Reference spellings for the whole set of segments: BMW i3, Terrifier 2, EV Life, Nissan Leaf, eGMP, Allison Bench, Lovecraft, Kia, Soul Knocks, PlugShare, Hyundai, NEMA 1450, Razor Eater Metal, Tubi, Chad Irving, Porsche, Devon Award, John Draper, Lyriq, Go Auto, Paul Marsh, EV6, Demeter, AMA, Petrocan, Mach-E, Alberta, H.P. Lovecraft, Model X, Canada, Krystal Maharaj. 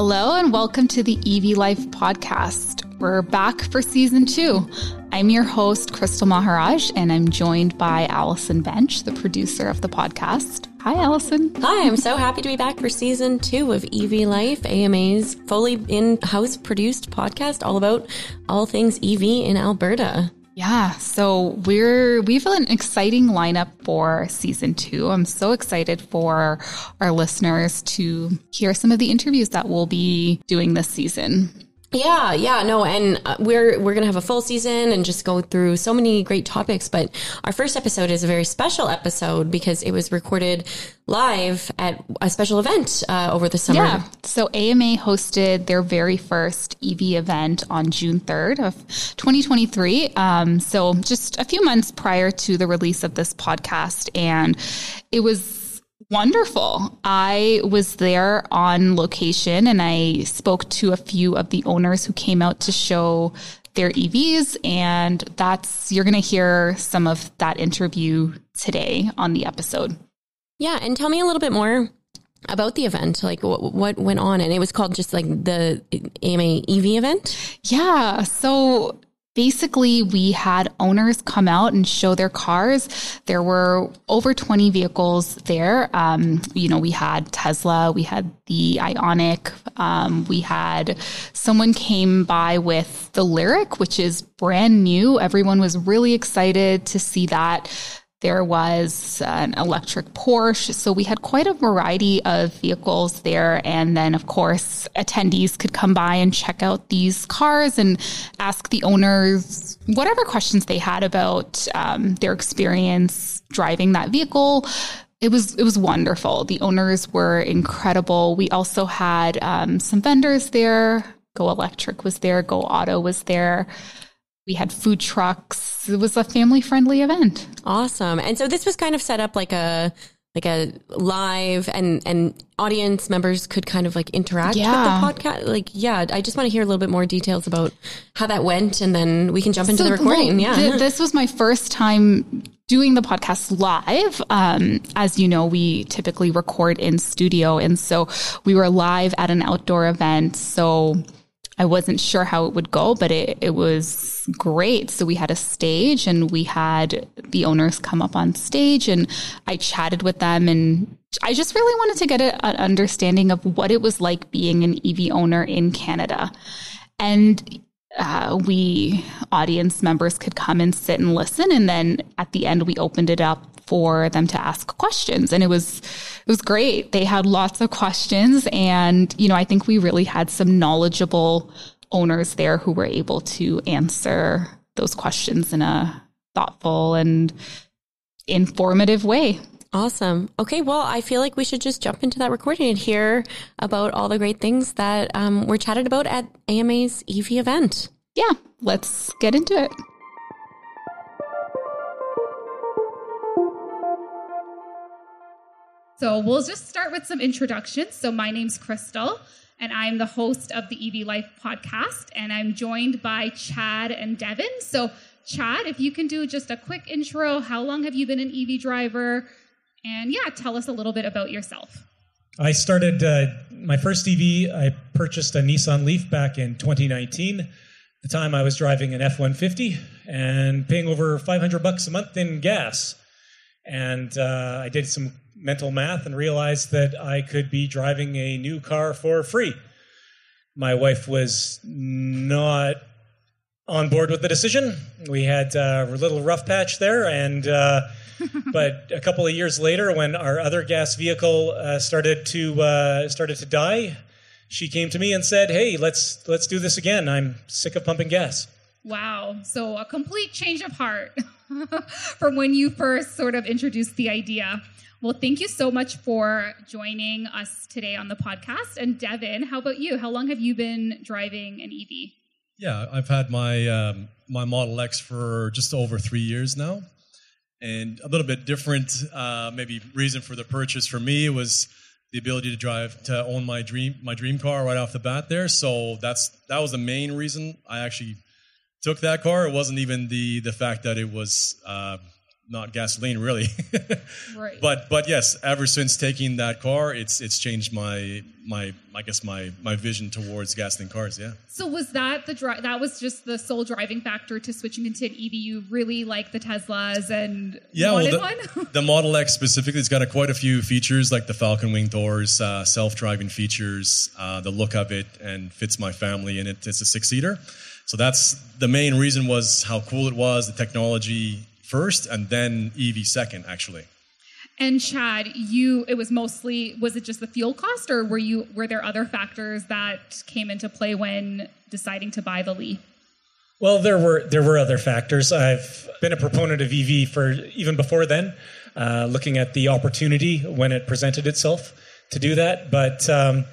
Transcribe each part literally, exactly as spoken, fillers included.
Hello and welcome to the E V Life podcast. We're back for season two. I'm your host, Krystal Maharaj, and I'm joined by Allison Bench, the producer of the podcast. Hi, Allison. Hi, I'm so happy to be back for season two of E V Life, A M A's fully in-house produced podcast all about all things E V in Alberta. Yeah, so we're we've an exciting lineup for season two. I'm so excited for our listeners to hear some of the interviews that we'll be doing this season. Yeah, yeah, no, and we're we're going to have a full season and just go through so many great topics, but our first episode is a very special episode because it was recorded live at a special event uh, over the summer. Yeah, so A M A hosted their very first E V event on June third of twenty twenty-three, um, so just a few months prior to the release of this podcast, and it was wonderful. I was there on location and I spoke to a few of the owners who came out to show their E Vs, and that's you're going to hear some of that interview today on the episode. Yeah, and tell me a little bit more about the event, like what, what went on, and it was called just like the A M A E V event? Yeah, so basically, we had owners come out and show their cars. There were over twenty vehicles there. Um, you know, we had Tesla, we had the Ioniq, um, we had someone came by with the Lyriq, which is brand new. Everyone was really excited to see that. There was an electric Porsche. So we had quite a variety of vehicles there. And then, of course, attendees could come by and check out these cars and ask the owners whatever questions they had about um, their experience driving that vehicle. It was it was wonderful. The owners were incredible. We also had um, some vendors there. Go Electric was there. Go Auto was there. We had food trucks. It was a family-friendly event. Awesome. And so this was kind of set up like a like a live and, and audience members could kind of like interact yeah. with the podcast. Like, yeah, I just want to hear a little bit more details about how that went, and then we can jump into so, the recording. Well, yeah, th- This was my first time doing the podcast live. Um, as you know, we typically record in studio. And so we were live at an outdoor event. So I wasn't sure how it would go, but it, it was great. So we had a stage and we had the owners come up on stage and I chatted with them. And I just really wanted to get a, an understanding of what it was like being an E V owner in Canada. And uh, we audience members could come and sit and listen. And then at the end, we opened it up for them to ask questions. And it was, it was great. They had lots of questions. And, you know, I think we really had some knowledgeable owners there who were able to answer those questions in a thoughtful and informative way. Awesome. Okay. Well, I feel like we should just jump into that recording and hear about all the great things that um, were chatted about at A M A's E V event. Yeah. Let's get into it. So we'll just start with some introductions. So my name's Krystal, and I'm the host of the E V Life podcast, and I'm joined by Chad and Devin. So Chad, if you can do just a quick intro, how long have you been an E V driver? And yeah, tell us a little bit about yourself. I started uh, my first E V, I purchased a Nissan Leaf back in twenty nineteen. At the time I was driving an F one fifty and paying over five hundred bucks a month in gas. And uh, I did some mental math and realized that I could be driving a new car for free. My wife was not on board with the decision. We had a little rough patch there, and uh, but a couple of years later, when our other gas vehicle uh, started to uh, started to die, she came to me and said, "Hey, let's let's do this again. I'm sick of pumping gas." Wow! So a complete change of heart from when you first sort of introduced the idea. Well, thank you so much for joining us today on the podcast. And Devin, how about you? How long have you been driving an E V? Yeah, I've had my um, my Model X for just over three years now. And a little bit different uh, maybe reason for the purchase for me was the ability to drive, to own my dream my dream car right off the bat there. So that's that was the main reason I actually took that car. It wasn't even the, the fact that it was... Uh, not gasoline, really. Right. But but yes, ever since taking that car, it's it's changed my my I guess my my vision towards gasoline cars. Yeah. So was that the dri- that was just the sole driving factor to switching into an E V? You really like the Teslas and yeah, wanted well, the, one? The Model X specifically, it's got a, quite a few features like the Falcon Wing doors, uh, self-driving features, uh, the look of it, and fits my family in it. It's a six-seater, so that's the main reason was how cool it was, the technology. First, and then E V second, actually. And Chad, you it was mostly was it just the fuel cost, or were you were there other factors that came into play when deciding to buy the Leaf? Well, there were there were other factors. I've been a proponent of E V for even before then, uh, looking at the opportunity when it presented itself to do that. But um,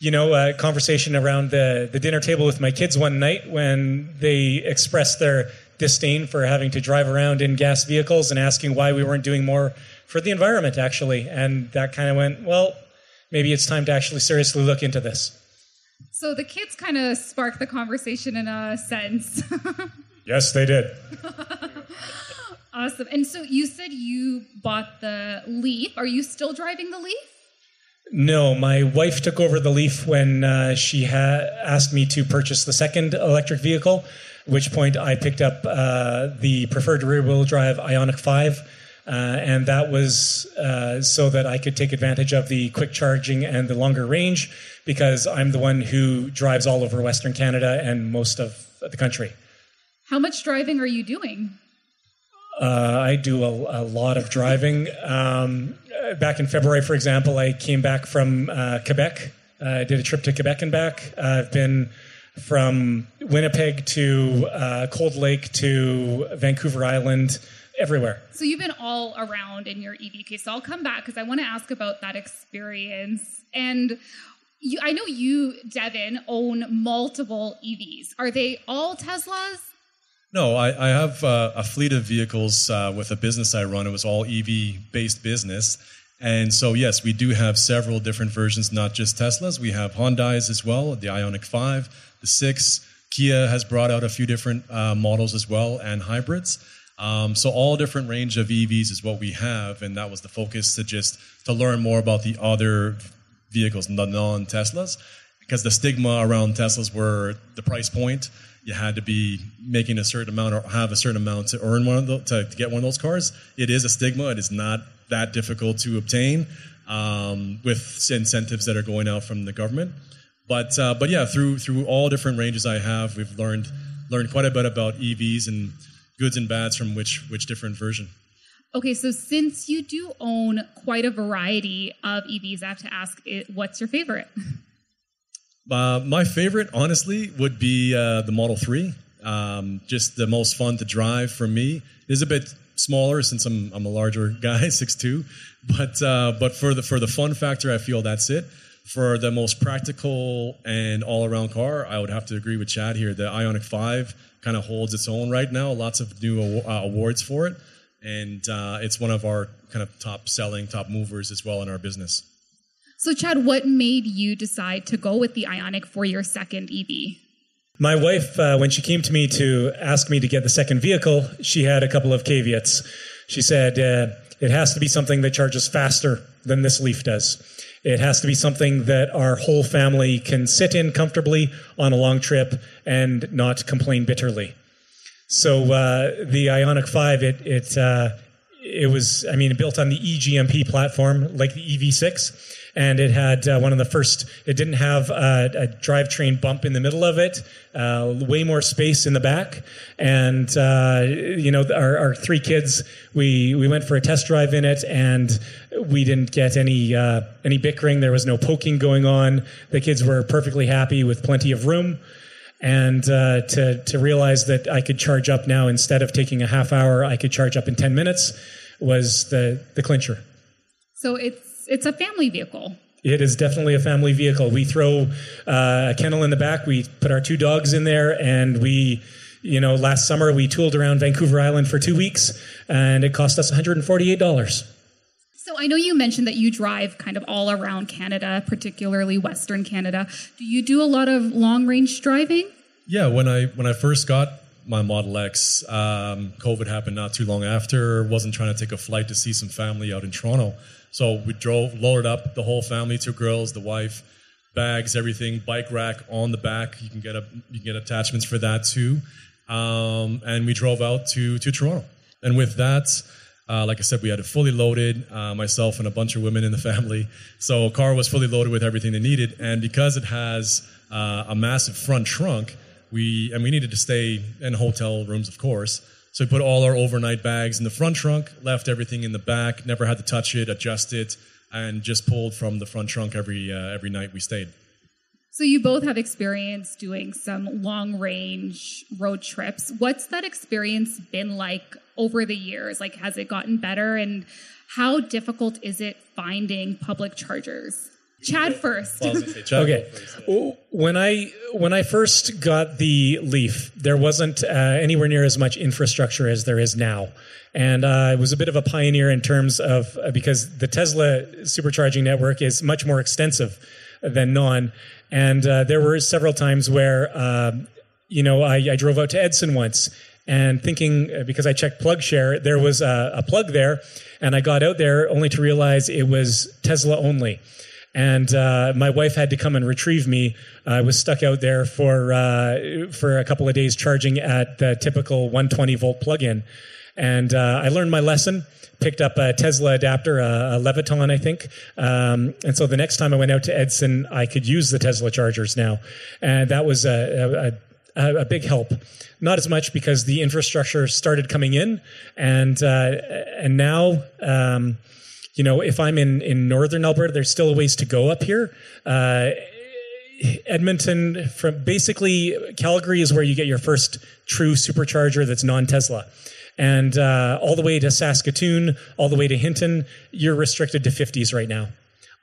you know, a conversation around the the dinner table with my kids one night when they expressed their disdain for having to drive around in gas vehicles and asking why we weren't doing more for the environment, actually. And that kind of went, well, maybe it's time to actually seriously look into this. So the kids kind of sparked the conversation in a sense. Yes, they did. Awesome. And so you said you bought the Leaf. Are you still driving the Leaf? No, my wife took over the Leaf when uh, she ha- asked me to purchase the second electric vehicle, at which point I picked up uh, the preferred rear-wheel drive Ioniq five, uh, and that was uh, so that I could take advantage of the quick charging and the longer range, because I'm the one who drives all over Western Canada and most of the country. How much driving are you doing? Uh, I do a, a lot of driving. Um, back in February, for example, I came back from uh, Quebec. Uh, I did a trip to Quebec and back. Uh, I've been from Winnipeg to uh, Cold Lake to Vancouver Island, everywhere. So you've been all around in your E V case. So I'll come back because I want to ask about that experience. And you, I know you, Devin, own multiple E Vs. Are they all Teslas? No, I, I have uh, a fleet of vehicles uh, with a business I run. It was all E V-based business. And so, yes, we do have several different versions, not just Teslas. We have Hyundais as well, the Ioniq five, the six. Kia has brought out a few different uh, models as well, and hybrids. Um, so all different range of E Vs is what we have, and that was the focus, to just to learn more about the other vehicles, the non-Teslas, because the stigma around Teslas were the price point. You had to be making a certain amount or have a certain amount to earn one of those, to, to get one of those cars. It is a stigma. It is not that difficult to obtain um, with incentives that are going out from the government. But uh, but yeah, through through all different ranges I have, we've learned learned quite a bit about E Vs and goods and bads from which which different version. Okay, so since you do own quite a variety of E Vs, I have to ask, what's your favorite? Uh, my favorite, honestly, would be uh, the Model three. Um, just the most fun to drive for me. It is a bit smaller since I'm I'm a larger guy, six two, but uh, but for the for the fun factor, I feel that's it. For the most practical and all around car, I would have to agree with Chad here. The Ioniq five kind of holds its own right now. Lots of new aw- uh, awards for it, and uh, it's one of our kind of top selling, top movers as well in our business. So, Chad, what made you decide to go with the Ioniq for your second E V? My wife, uh, when she came to me to ask me to get the second vehicle, she had a couple of caveats. She said, uh, it has to be something that charges faster than this Leaf does. It has to be something that our whole family can sit in comfortably on a long trip and not complain bitterly. So uh, the Ioniq five, it... it uh, It was, I mean, built on the eGMP platform, like the E V six, and it had uh, one of the first, it didn't have a, a drivetrain bump in the middle of it, uh, way more space in the back, and, uh, you know, our, our three kids, we, we went for a test drive in it, and we didn't get any, uh, any bickering, there was no poking going on, the kids were perfectly happy with plenty of room. And uh, to to realize that I could charge up now, instead of taking a half hour, I could charge up in ten minutes, was the, the clincher. So it's it's a family vehicle. It is definitely a family vehicle. We throw uh, a kennel in the back. We put our two dogs in there, and we, you know, last summer we tooled around Vancouver Island for two weeks, and it cost us one hundred forty-eight dollars. So I know you mentioned that you drive kind of all around Canada, particularly Western Canada. Do you do a lot of long-range driving? Yeah, when I when I first got my Model X. Um, COVID happened not too long after. Wasn't trying to take a flight to see some family out in Toronto. So we drove, loaded up the whole family, two girls, the wife, bags, everything, bike rack on the back. You can get a, you can get attachments for that too. Um, and we drove out to, to Toronto. And with that, uh, like I said, we had it fully loaded, uh, myself and a bunch of women in the family. So car was fully loaded with everything they needed. And because it has uh, a massive front trunk, we and we needed to stay in hotel rooms, of course. So we put all our overnight bags in the front trunk, left everything in the back, never had to touch it, adjust it, and just pulled from the front trunk every uh, every night we stayed. So you both have experience doing some long-range road trips. What's that experience been like over the years? Like, has it gotten better? And how difficult is it finding public chargers? Chad first. Well, I was gonna say Chad okay. First, yeah. When I when I first got the Leaf, there wasn't uh, anywhere near as much infrastructure as there is now. And uh, I was a bit of a pioneer in terms of, uh, because the Tesla supercharging network is much more extensive than non. And uh, there were several times where, uh, you know, I, I drove out to Edson once and thinking, because I checked PlugShare, there was a, a plug there. And I got out there only to realize it was Tesla only. And uh, my wife had to come and retrieve me. I was stuck out there for uh, for a couple of days charging at the typical one twenty volt plug-in. And uh, I learned my lesson, picked up a Tesla adapter, a, a Leviton, I think. Um, and so the next time I went out to Edson, I could use the Tesla chargers now. And that was a, a, a big help. Not as much because the infrastructure started coming in. And, uh, and now... Um, You know, if I'm in, in northern Alberta, there's still a ways to go up here. Uh, Edmonton, from basically Calgary is where you get your first true supercharger that's non-Tesla. And uh, all the way to Saskatoon, all the way to Hinton, you're restricted to fifties right now.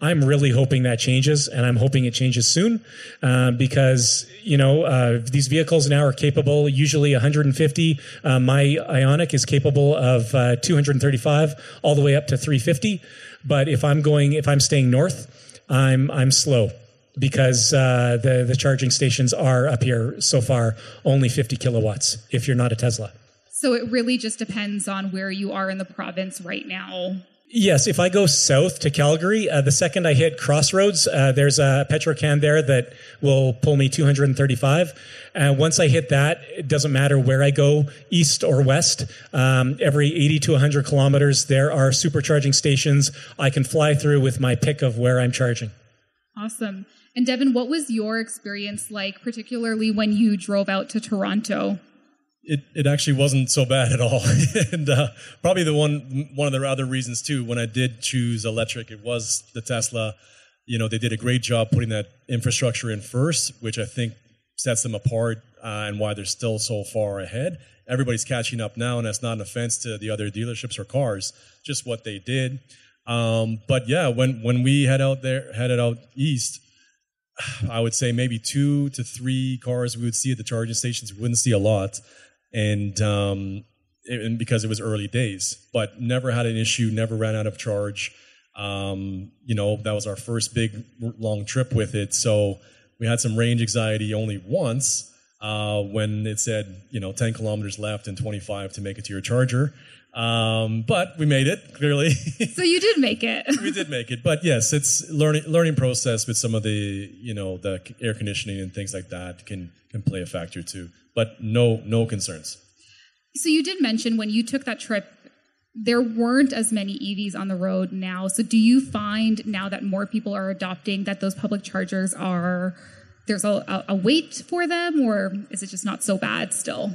I'm really hoping that changes, and I'm hoping it changes soon uh, because, you know, uh, these vehicles now are capable, usually one hundred fifty. Uh, my Ioniq is capable of uh, two thirty-five all the way up to three fifty. But if I'm going, if I'm staying north, I'm I'm slow because uh, the, the charging stations are up here so far only fifty kilowatts if you're not a Tesla. So it really just depends on where you are in the province right now. Yes, if I go south to Calgary, uh, the second I hit Crossroads, uh, there's a Petrocan there that will pull me two thirty-five. Uh, once I hit that, it doesn't matter where I go, east or west. Um, every eighty to one hundred kilometers, there are supercharging stations I can fly through with my pick of where I'm charging. Awesome. And Devin, what was your experience like, particularly when you drove out to Toronto? It it actually wasn't so bad at all, and uh, probably the one one of the other reasons too. When I did choose electric, it was the Tesla. You know, they did a great job putting that infrastructure in first, which I think sets them apart uh, and why they're still so far ahead. Everybody's catching up now, and that's not an offense to the other dealerships or cars, just what they did. Um, but yeah, when when we head out there, headed out east. I would say maybe two to three cars we would see at the charging stations. We wouldn't see a lot. And, um, it, and because it was early days, but never had an issue, never ran out of charge. Um, you know, that was our first big long trip with it. So we had some range anxiety only once uh, when it said, you know, ten kilometers left and twenty-five to make it to your charger. Um, but we made it, clearly. So you did make it. We did make it. But yes, it's learning learning process with some of the, you know, the air conditioning and things like that can, can play a factor too. But no, no concerns. So you did mention when you took that trip, there weren't as many E Vs on the road now. So do you find now that more people are adopting that those public chargers are, there's a, a wait for them, or is it just not so bad still?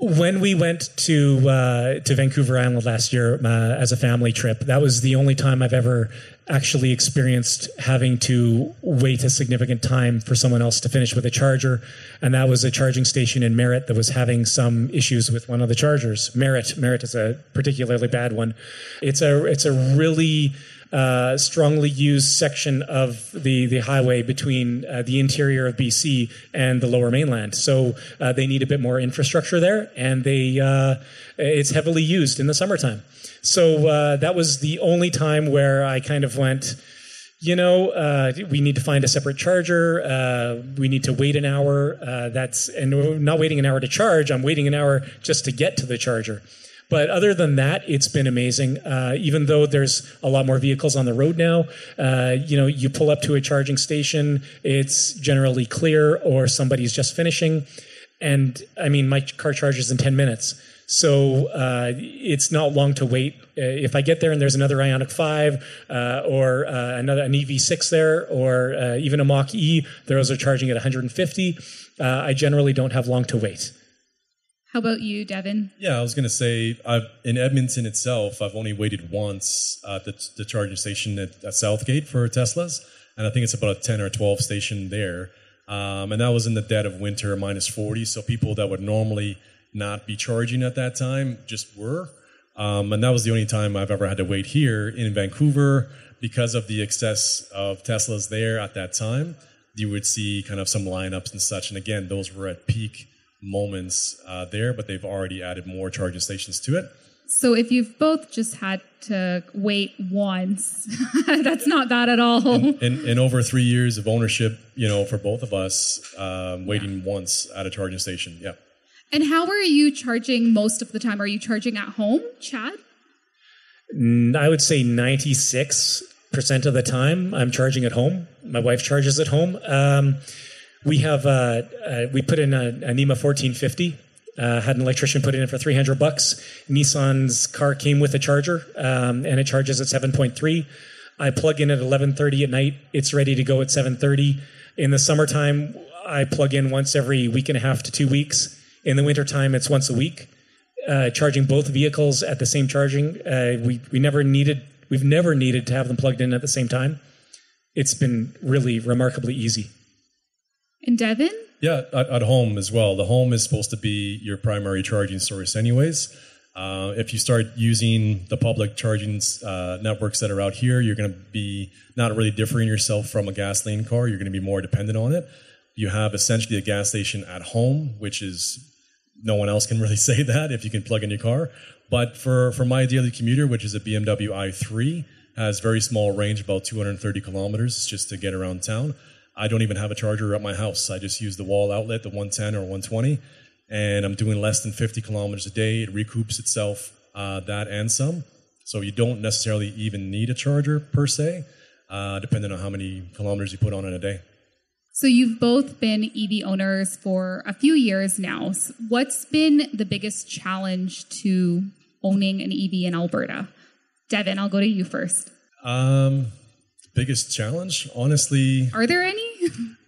When we went to uh, to Vancouver Island last year uh, as a family trip, that was the only time I've ever actually experienced having to wait a significant time for someone else to finish with a charger. And that was a charging station in Merritt that was having some issues with one of the chargers. Merritt, Merritt is a particularly bad one. It's a it's a really uh, strongly used section of the, the highway between uh, the interior of B C and the lower mainland. So uh, they need a bit more infrastructure there, and they uh, it's heavily used in the summertime. So uh, that was the only time where I kind of went, you know, uh, we need to find a separate charger. Uh, we need to wait an hour. Uh, that's and we're not waiting an hour to charge. I'm waiting an hour just to get to the charger. But other than that, it's been amazing. Uh, even though there's a lot more vehicles on the road now, uh, you know, you pull up to a charging station, it's generally clear or somebody's just finishing. And I mean, my car charges in ten minutes. So uh, it's not long to wait. If I get there and there's another Ioniq five uh, or uh, another an E V six there, or uh, even a Mach-E, those are charging at one hundred fifty. Uh, I generally don't have long to wait. How about you, Devin? Yeah, I was going to say, I've, in Edmonton itself, I've only waited once at the, the charging station at, at Southgate for Teslas, and I think it's about a ten or twelve station there. Um, and that was in the dead of winter, minus forty, so people that would normally not be charging at that time just were. Um, and that was the only time I've ever had to wait here in Vancouver. Because of the excess of Teslas there at that time, you would see kind of some lineups and such. And again, those were at peak moments uh, there, but they've already added more charging stations to it. So if you've both just had to wait once, that's not bad at all. And, and, and over three years of ownership, you know, for both of us, um, waiting yeah. once at a charging station, yeah. And how are you charging most of the time? Are you charging at home, Chad? I would say ninety-six percent of the time I'm charging at home. My wife charges at home. Um, We have, uh, uh, we put in a, a NEMA fourteen fifty, uh, had an electrician put it in for three hundred bucks. Nissan's car came with a charger, um, and it charges at seven point three. I plug in at eleven thirty at night. It's ready to go at seven thirty. In the summertime, I plug in once every week and a half to two weeks. In the wintertime, it's once a week. Uh, charging both vehicles at the same charging. Uh, we, we never needed, we've never needed to have them plugged in at the same time. It's been really remarkably easy. And Devin? Yeah, at, at home as well. The home is supposed to be your primary charging source anyways. Uh, if you start using the public charging uh, networks that are out here, you're going to be not really differing yourself from a gasoline car. You're going to be more dependent on it. You have essentially a gas station at home, which is no one else can really say that if you can plug in your car. But for, for my daily commuter, which is a B M W i three, has very small range, about two hundred thirty kilometers just to get around town. I don't even have a charger at my house. I just use the wall outlet, the one ten or one twenty, and I'm doing less than fifty kilometers a day. It recoups itself, uh, that and some. So you don't necessarily even need a charger per se, uh, depending on how many kilometers you put on in a day. So you've both been E V owners for a few years now. What's been the biggest challenge to owning an E V in Alberta? Devin, I'll go to you first. Um... Biggest challenge, honestly. Are there any?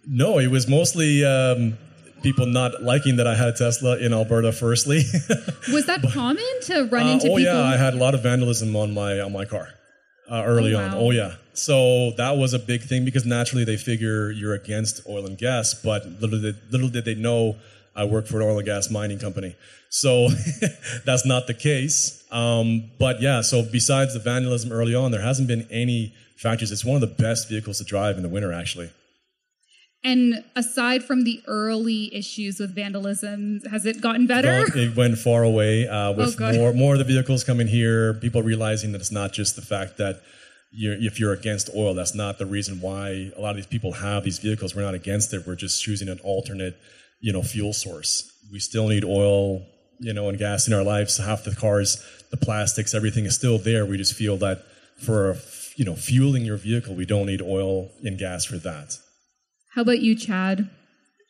No, it was mostly um, people not liking that I had a Tesla in Alberta. Firstly, was that but, common to run uh, into? Oh people? Yeah, I had a lot of vandalism on my on my car uh, early oh, wow. on. Oh yeah, so that was a big thing because naturally they figure you're against oil and gas, but little did, little did they know I work for an oil and gas mining company, so that's not the case. Um, but yeah, so besides the vandalism early on, there hasn't been any. Factors. It's one of the best vehicles to drive in the winter, actually. And aside from the early issues with vandalism, has it gotten better? Well, it went far away uh, with oh, more more of the vehicles coming here, people realizing that it's not just the fact that you're, if you're against oil, that's not the reason why a lot of these people have these vehicles. We're not against it. We're just choosing an alternate, you know, fuel source. We still need oil, you know, and gas in our lives. Half the cars, the plastics, everything is still there. We just feel that for a you know, fueling your vehicle, we don't need oil and gas for that. How about you, Chad?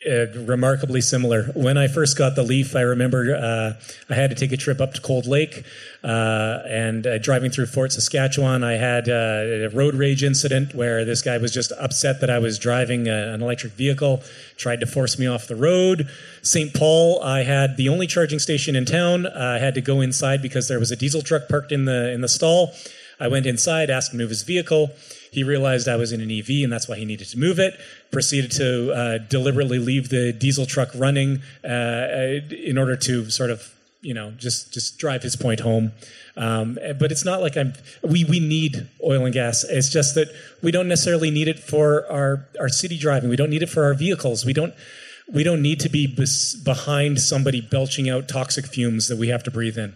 Uh, remarkably similar. When I first got the Leaf, I remember uh, I had to take a trip up to Cold Lake uh, and uh, driving through Fort Saskatchewan, I had uh, a road rage incident where this guy was just upset that I was driving a, an electric vehicle, tried to force me off the road. Saint Paul, I had the only charging station in town. Uh, I had to go inside because there was a diesel truck parked in the in the stall. I went inside, asked to move his vehicle. He realized I was in an E V, and that's why he needed to move it. Proceeded to uh, deliberately leave the diesel truck running uh, in order to sort of, you know, just, just drive his point home. Um, but it's not like I'm. We, we need oil and gas. It's just that we don't necessarily need it for our, our city driving. We don't need it for our vehicles. We don't. We don't need to be bes- behind somebody belching out toxic fumes that we have to breathe in.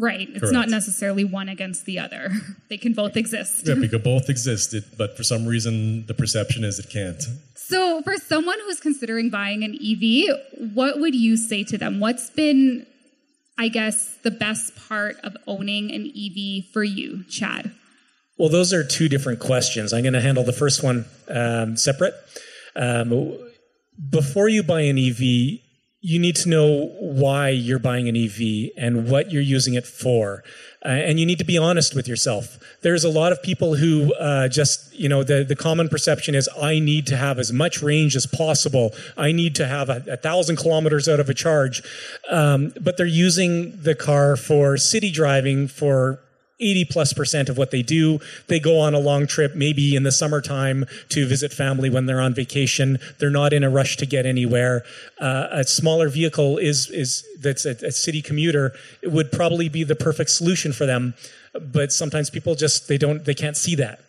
Right. It's Correct. Not necessarily one against the other. They can both exist. Yeah, they can both exist, it, but for some reason, the perception is it can't. So for someone who's considering buying an E V, what would you say to them? What's been, I guess, the best part of owning an E V for you, Chad? Well, those are two different questions. I'm going to handle the first one um, separate. Um, before you buy an E V, you need to know why you're buying an E V and what you're using it for. Uh, and you need to be honest with yourself. There's a lot of people who uh, just, you know, the, the common perception is, I need to have as much range as possible. I need to have a, a thousand kilometers out of a charge. Um, but they're using the car for city driving for eighty plus percent of what they do. They go on a long trip, maybe in the summertime to visit family when they're on vacation. They're not in a rush to get anywhere. Uh, a smaller vehicle is, is that's a, a city commuter. It would probably be the perfect solution for them. But sometimes people just, they don't, they can't see that.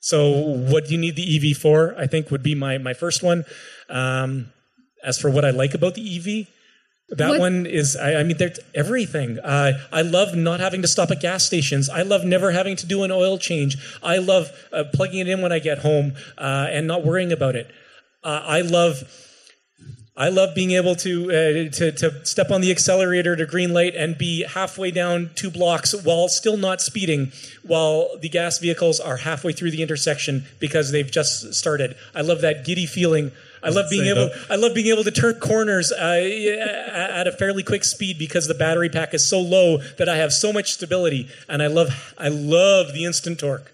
So what do you need the E V for? I think would be my, my first one. Um, as for what I like about the E V, That what? one is, I, I mean, there's everything. Uh, I love not having to stop at gas stations. I love never having to do an oil change. I love uh, plugging it in when I get home uh, and not worrying about it. Uh, I love... I love being able to, uh, to to step on the accelerator to green light and be halfway down two blocks while still not speeding, while the gas vehicles are halfway through the intersection because they've just started. I love that giddy feeling. I love being able that. I love being able to turn corners uh, at a fairly quick speed because the battery pack is so low that I have so much stability, and I love I love the instant torque.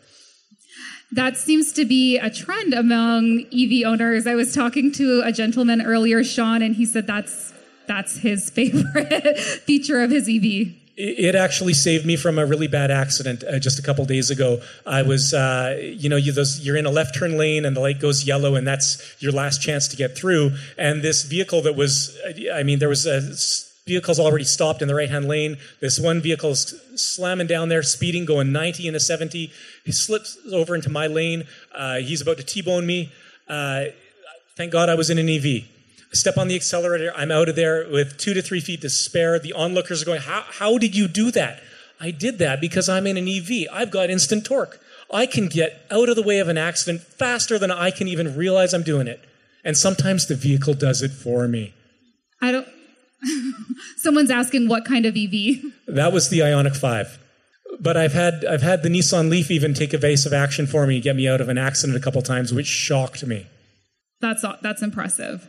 That seems to be a trend among E V owners. I was talking to a gentleman earlier, Sean, and he said that's that's his favorite feature of his E V. It actually saved me from a really bad accident uh, just a couple days ago. I was, uh, you know, you, those, you're in a left turn lane and the light goes yellow and that's your last chance to get through. And this vehicle that was, I mean, there was a... vehicle's already stopped in the right-hand lane. This one vehicle's slamming down there, speeding, going ninety and a seventy. He slips over into my lane. Uh, he's about to T-bone me. Uh, thank God I was in an E V. I step on the accelerator. I'm out of there with two to three feet to spare. The onlookers are going, how, how did you do that? I did that because I'm in an E V. I've got instant torque. I can get out of the way of an accident faster than I can even realize I'm doing it. And sometimes the vehicle does it for me. I don't... Someone's asking what kind of E V. That was the Ioniq five. But I've had I've had the Nissan Leaf even take evasive action for me, get me out of an accident a couple times, which shocked me. That's that's impressive.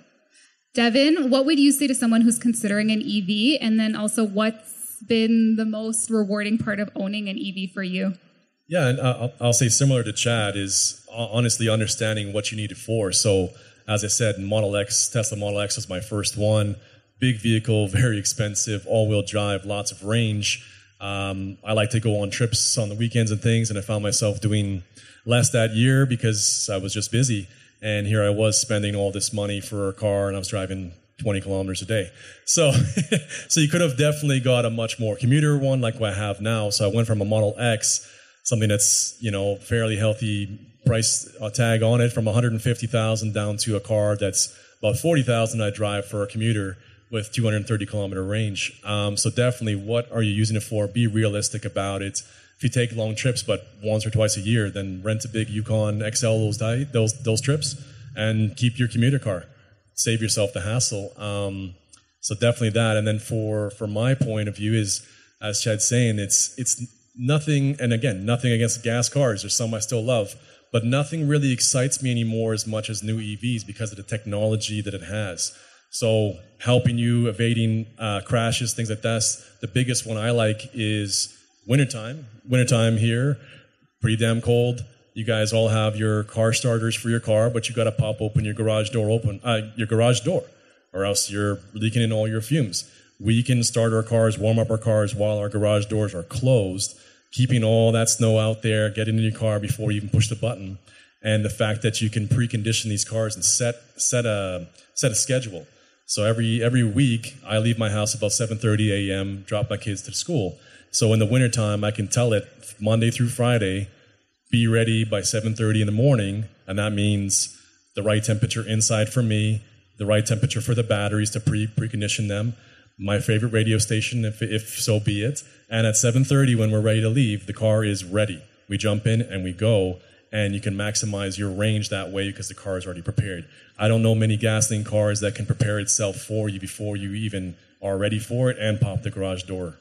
Devin, what would you say to someone who's considering an E V? And then also, what's been the most rewarding part of owning an E V for you? Yeah, and I'll, I'll say similar to Chad is honestly understanding what you need it for. So as I said, Model X, Tesla Model X was my first one. Big vehicle, very expensive, all-wheel drive, lots of range. Um, I like to go on trips on the weekends and things, and I found myself doing less that year because I was just busy. And here I was spending all this money for a car, and I was driving twenty kilometers a day. So, so you could have definitely got a much more commuter one like what I have now. So I went from a Model X, something that's, you know, fairly healthy price tag on it, from one hundred fifty thousand dollars down to a car that's about forty thousand dollars I drive for a commuter with two hundred thirty kilometer range. Um, so definitely, what are you using it for? Be realistic about it. If you take long trips, but once or twice a year, then rent a big Yukon X L those those those trips, and keep your commuter car. Save yourself the hassle. Um, so definitely that. And then for for my point of view is, as Chad's saying, it's it's nothing. And again, nothing against gas cars. There's some I still love, but nothing really excites me anymore as much as new E Vs because of the technology that it has. So helping you evading uh, crashes, things like that. The biggest one I like is wintertime. Wintertime here, pretty damn cold. You guys all have your car starters for your car, but you got to pop open your garage door open, uh, your garage door, or else you're leaking in all your fumes. We can start our cars, warm up our cars while our garage doors are closed, keeping all that snow out there, get into your car before you even push the button. And the fact that you can precondition these cars and set set a set a schedule. So every every week, I leave my house about seven thirty a.m., drop my kids to school. So in the wintertime, I can tell it Monday through Friday, be ready by seven thirty in the morning. And that means the right temperature inside for me, the right temperature for the batteries to pre precondition them. my favorite radio station, if, if so be it. And at seven thirty, when we're ready to leave, the car is ready. We jump in and we go, and you can maximize your range that way because the car is already prepared. I don't know many gasoline cars that can prepare itself for you before you even are ready for it and pop the garage door.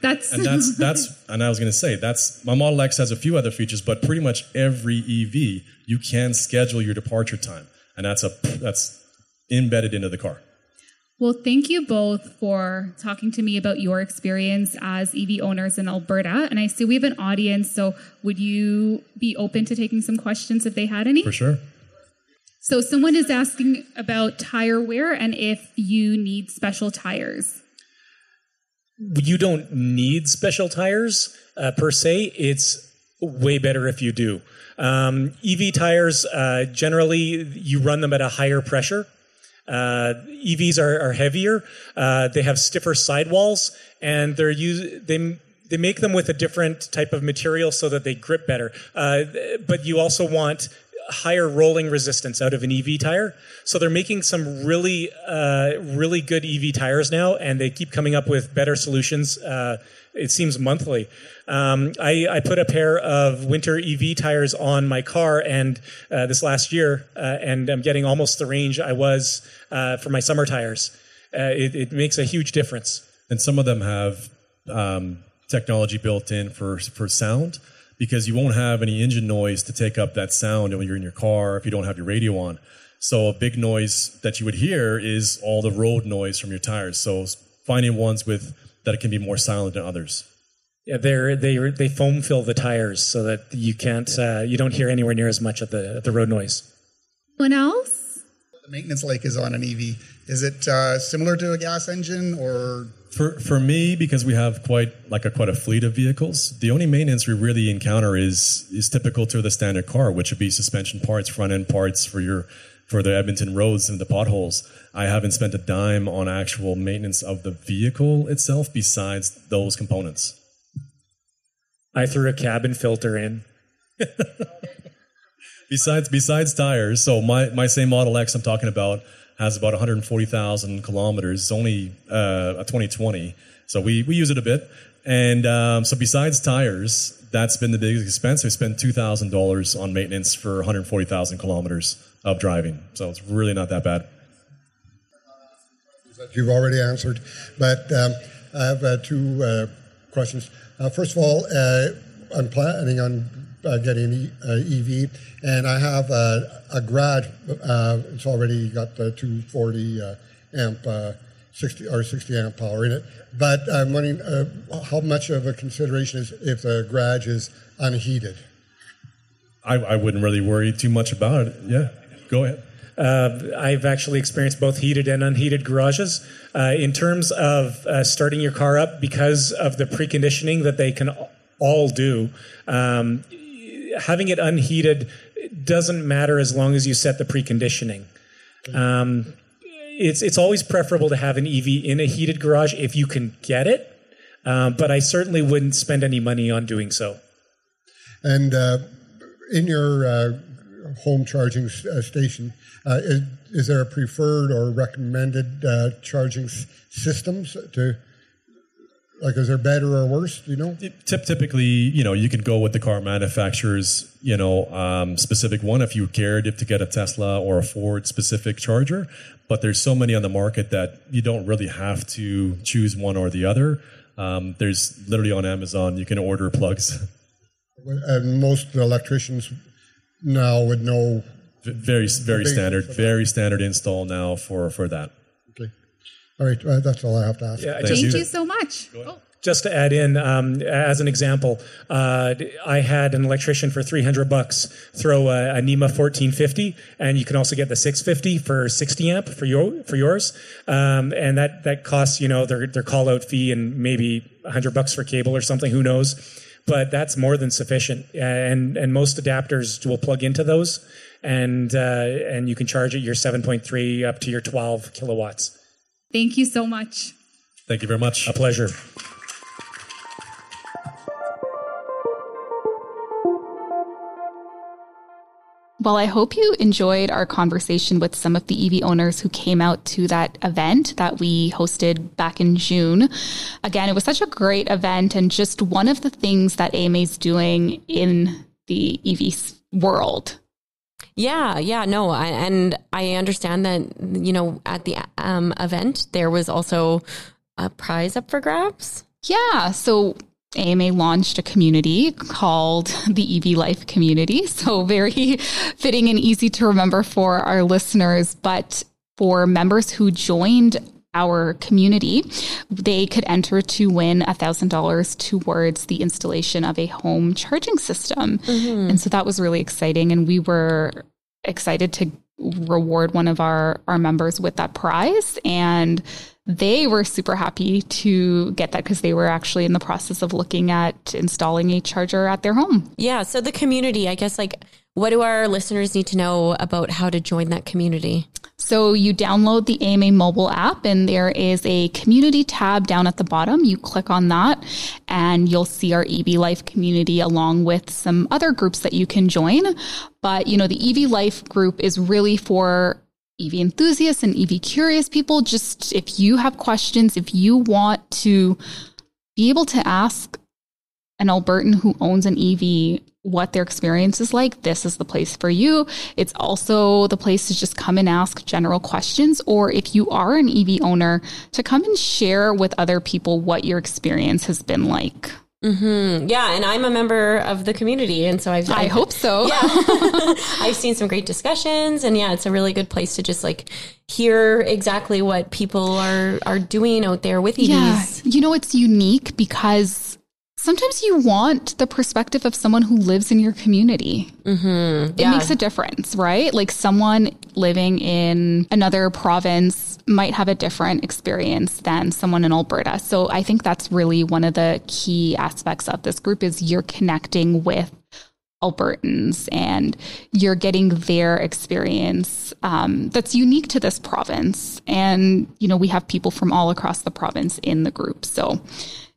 That's and that's that's and I was going to say that's my Model X has a few other features, but pretty much every E V you can schedule your departure time, and that's a that's embedded into the car. Well, thank you both for talking to me about your experience as E V owners in Alberta. And I see we have an audience, so would you be open to taking some questions if they had any? For sure. So someone is asking about tire wear and if you need special tires. You don't need special tires uh, per se. It's way better if you do. Um, E V tires, uh, generally, you run them at a higher pressure. Uh, E Vs are, are heavier. Uh, they have stiffer sidewalls, and they're use, they they make them with a different type of material so that they grip better. Uh, but you also want higher rolling resistance out of an E V tire. So they're making some really uh, really good E V tires now, and they keep coming up with better solutions. Uh, it seems monthly. Um, I, I put a pair of winter E V tires on my car and uh, this last year, uh, and I'm getting almost the range I was uh, for my summer tires. Uh, it, it makes a huge difference. And some of them have um, technology built in for, for sound, because you won't have any engine noise to take up that sound when you're in your car if you don't have your radio on. So a big noise that you would hear is all the road noise from your tires. So finding ones with that it can be more silent than others. Yeah, they they they foam fill the tires so that you can't uh, you don't hear anywhere near as much of the the road noise. What else? The maintenance like is on an E V. Is it uh, similar to a gas engine or? For for me, because we have quite like a quite a fleet of vehicles, the only maintenance we really encounter is is typical to the standard car, which would be suspension parts, front end parts for your for the Edmonton roads and the potholes. I haven't spent a dime on actual maintenance of the vehicle itself besides those components. I threw a cabin filter in. besides besides tires, so my, my same Model X I'm talking about has about one hundred forty thousand kilometers. It's only uh, a twenty twenty, so we, we use it a bit. And um, so besides tires, that's been the biggest expense. We spent two thousand dollars on maintenance for one hundred forty thousand kilometers of driving. So it's really not that bad. That you've already answered, but um, I have uh, two uh, questions. Uh, first of all, uh, I'm planning on uh, getting an E- uh, E V, and I have uh, a Grad. Uh, it's already got the two forty uh, amp, uh, sixty or sixty amp power in it. But I'm wondering uh, how much of a consideration is if the Grad is unheated. I, I wouldn't really worry too much about it. Yeah, go ahead. Uh, I've actually experienced both heated and unheated garages. Uh, in terms of uh, starting your car up, because of the preconditioning that they can all do, um, having it unheated doesn't matter as long as you set the preconditioning. Um, it's it's always preferable to have an E V in a heated garage if you can get it, uh, but I certainly wouldn't spend any money on doing so. And uh, in your uh home charging uh, station. Uh, is, is there a preferred or recommended uh, charging s- systems to, like, is there better or worse? Do you know? It, typically, you know, you can go with the car manufacturer's, you know, um, specific one if you cared if to get a Tesla or a Ford specific charger. But there's so many on the market that you don't really have to choose one or the other. Um, there's literally on Amazon, you can order plugs. And most electricians now with no... Very, very standard, very standard install now for, for that. Okay. All right, uh, that's all I have to ask. Yeah, Thank, Thank you. you so much. Oh. Just to add in, um, as an example, uh, I had an electrician for three hundred bucks throw a, a NEMA fourteen fifty, and you can also get the six fifty for sixty amp for your for yours. Um, and that, that costs, you know, their, their call-out fee and maybe one hundred bucks for cable or something, who knows. But that's more than sufficient, and and most adapters will plug into those, and uh, and you can charge at your seven point three up to your twelve kilowatts. Thank you so much. Thank you very much. A pleasure. Well, I hope you enjoyed our conversation with some of the E V owners who came out to that event that we hosted back in June. Again, it was such a great event, and just one of the things that A M A is doing in the E V world. Yeah, yeah, no. I, and I understand that, you know, at the um, event, there was also a prize up for grabs. Yeah, so A M A launched a community called the E V Life community. So very fitting and easy to remember for our listeners. But for members who joined our community, they could enter to win one thousand dollars towards the installation of a home charging system. Mm-hmm. And so that was really exciting. And we were excited to reward one of our, our members with that prize. And they were super happy to get that because they were actually in the process of looking at installing a charger at their home. Yeah. So the community, I guess, like, what do our listeners need to know about how to join that community? So you download the A M A mobile app, and there is a community tab down at the bottom. You click on that and you'll see our E V Life community along with some other groups that you can join. But, you know, the E V Life group is really for E V enthusiasts and E V curious people. Just if you have questions, if you want to be able to ask an Albertan who owns an E V what their experience is like, this is the place for you. It's also the place to just come and ask general questions, or if you are an E V owner, to come and share with other people what your experience has been like. Mm-hmm. Yeah. And I'm a member of the community. And so I've, I've I hope so. Yeah. I've seen some great discussions, and yeah, it's a really good place to just like hear exactly what people are, are doing out there with E Vs. Yeah. You know, it's unique because sometimes you want the perspective of someone who lives in your community. Mm-hmm. Yeah. It makes a difference, right? Like someone living in another province might have a different experience than someone in Alberta. So I think that's really one of the key aspects of this group is you're connecting with Albertans and you're getting their experience um, that's unique to this province. And, you know, we have people from all across the province in the group. So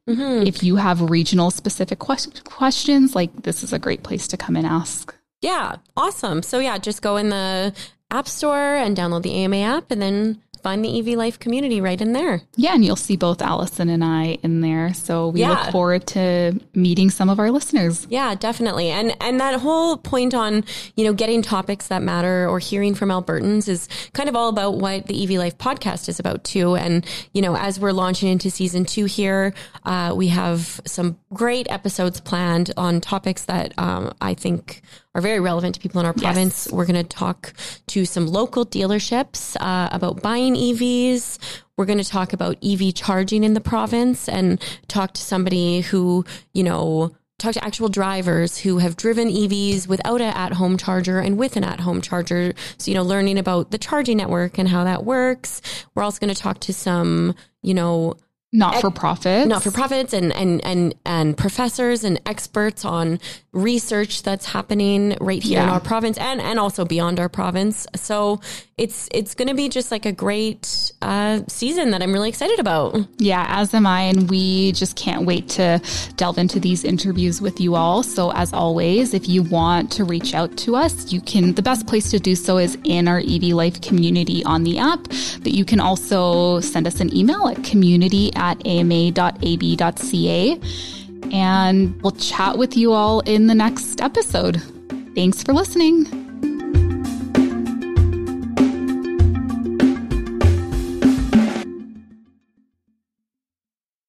mm-hmm. if you have regional specific que- questions, like this is a great place to come and ask. Yeah. Awesome. So yeah, just go in the App Store and download the A M A app, and then find the E V Life community right in there. Yeah. And you'll see both Allison and I in there. So we yeah. look forward to meeting some of our listeners. Yeah, definitely. And, and that whole point on, you know, getting topics that matter or hearing from Albertans is kind of all about what the E V Life podcast is about too. And, you know, as we're launching into season two here, uh, we have some great episodes planned on topics that um, I think are very relevant to people in our province. Yes. We're going to talk to some local dealerships uh, about buying E Vs. We're going to talk about E V charging in the province and talk to somebody who, you know, talk to actual drivers who have driven E Vs without an at-home charger and with an at-home charger. So, you know, learning about the charging network and how that works. We're also going to talk to some, you know, Not for profits, not for profits and, and, and, and professors and experts on research that's happening right here yeah. in our province and, and also beyond our province. So it's, it's going to be just like a great uh, season that I'm really excited about. Yeah, as am I. And we just can't wait to delve into these interviews with you all. So as always, if you want to reach out to us, you can, the best place to do so is in our E V Life community on the app, but you can also send us an email at community at at ama dot a b dot c a, and we'll chat with you all in the next episode. Thanks for listening.